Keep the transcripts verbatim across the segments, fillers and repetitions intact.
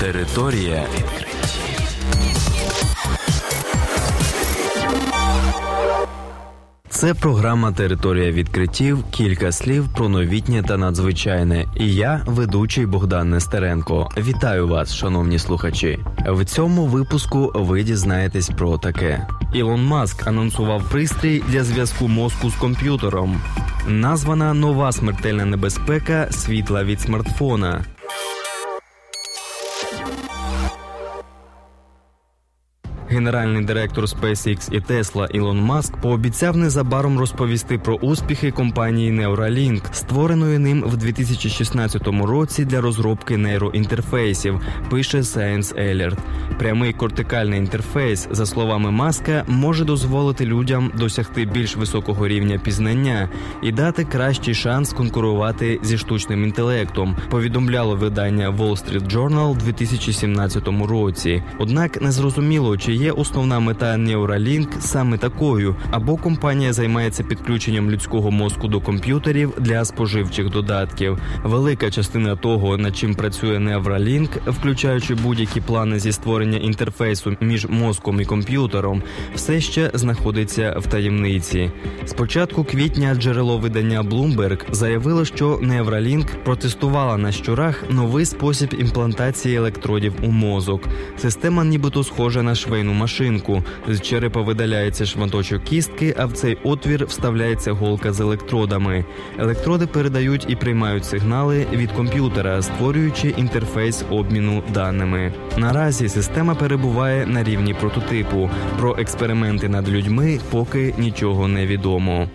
Територія відкриттів. Це програма «Територія відкриттів». Кілька слів про новітнє та надзвичайне. І я, ведучий Богдан Нестеренко. Вітаю вас, шановні слухачі. В цьому випуску ви дізнаєтесь про таке. Ілон Маск анонсував пристрій для зв'язку мозку з комп'ютером. Названа нова смертельна небезпека світла від смартфона. Генеральний директор SpaceX і Tesla Ілон Маск пообіцяв незабаром розповісти про успіхи компанії Neuralink, створеної ним в дві тисячі шістнадцятому році для розробки нейроінтерфейсів, пише Science Alert. Прямий кортикальний інтерфейс, за словами Маска, може дозволити людям досягти більш високого рівня пізнання і дати кращий шанс конкурувати зі штучним інтелектом, повідомляло видання Wall Street Journal у дві тисячі сімнадцятому році. Однак незрозуміло, чи є основна мета Neuralink саме такою, або компанія займається підключенням людського мозку до комп'ютерів для споживчих додатків. Велика частина того, над чим працює Neuralink, включаючи будь-які плани зі створення інтерфейсу між мозком і комп'ютером, все ще знаходиться в таємниці. З початку квітня джерело видання Bloomberg заявило, що Neuralink протестувала на щурах новий спосіб імплантації електродів у мозок. Система нібито схожа на швейну машинку. З черепа видаляється шматочок кістки, а в цей отвір вставляється голка з електродами. Електроди передають і приймають сигнали від комп'ютера, створюючи інтерфейс обміну даними. Наразі система перебуває на рівні прототипу. Про експерименти над людьми поки нічого не відомо.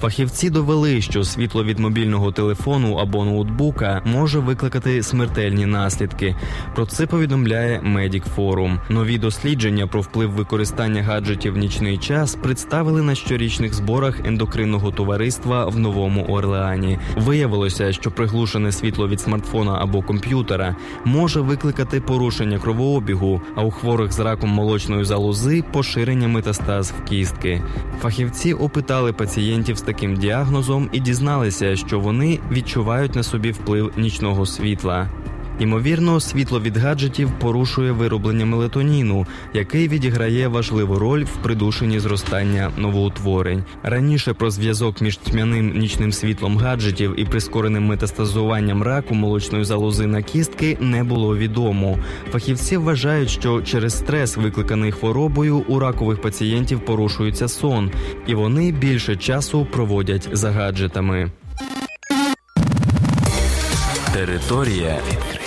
Фахівці довели, що світло від мобільного телефону або ноутбука може викликати смертельні наслідки. Про це повідомляє Medic Forum. Нові дослідження про вплив використання гаджетів в нічний час представили на щорічних зборах ендокринного товариства в Новому Орлеані. Виявилося, що приглушене світло від смартфона або комп'ютера може викликати порушення кровообігу, а у хворих з раком молочної залози – поширення метастаз в кістки. Фахівці опитали пацієнтів з таким діагнозом і дізналися, що вони відчувають на собі вплив нічного світла. Ймовірно, світло від гаджетів порушує вироблення мелатоніну, який відіграє важливу роль в придушенні зростання новоутворень. Раніше про зв'язок між тьмяним нічним світлом гаджетів і прискореним метастазуванням раку молочної залози на кістки не було відомо. Фахівці вважають, що через стрес, викликаний хворобою, у ракових пацієнтів порушується сон, і вони більше часу проводять за гаджетами. Територія відкриттів.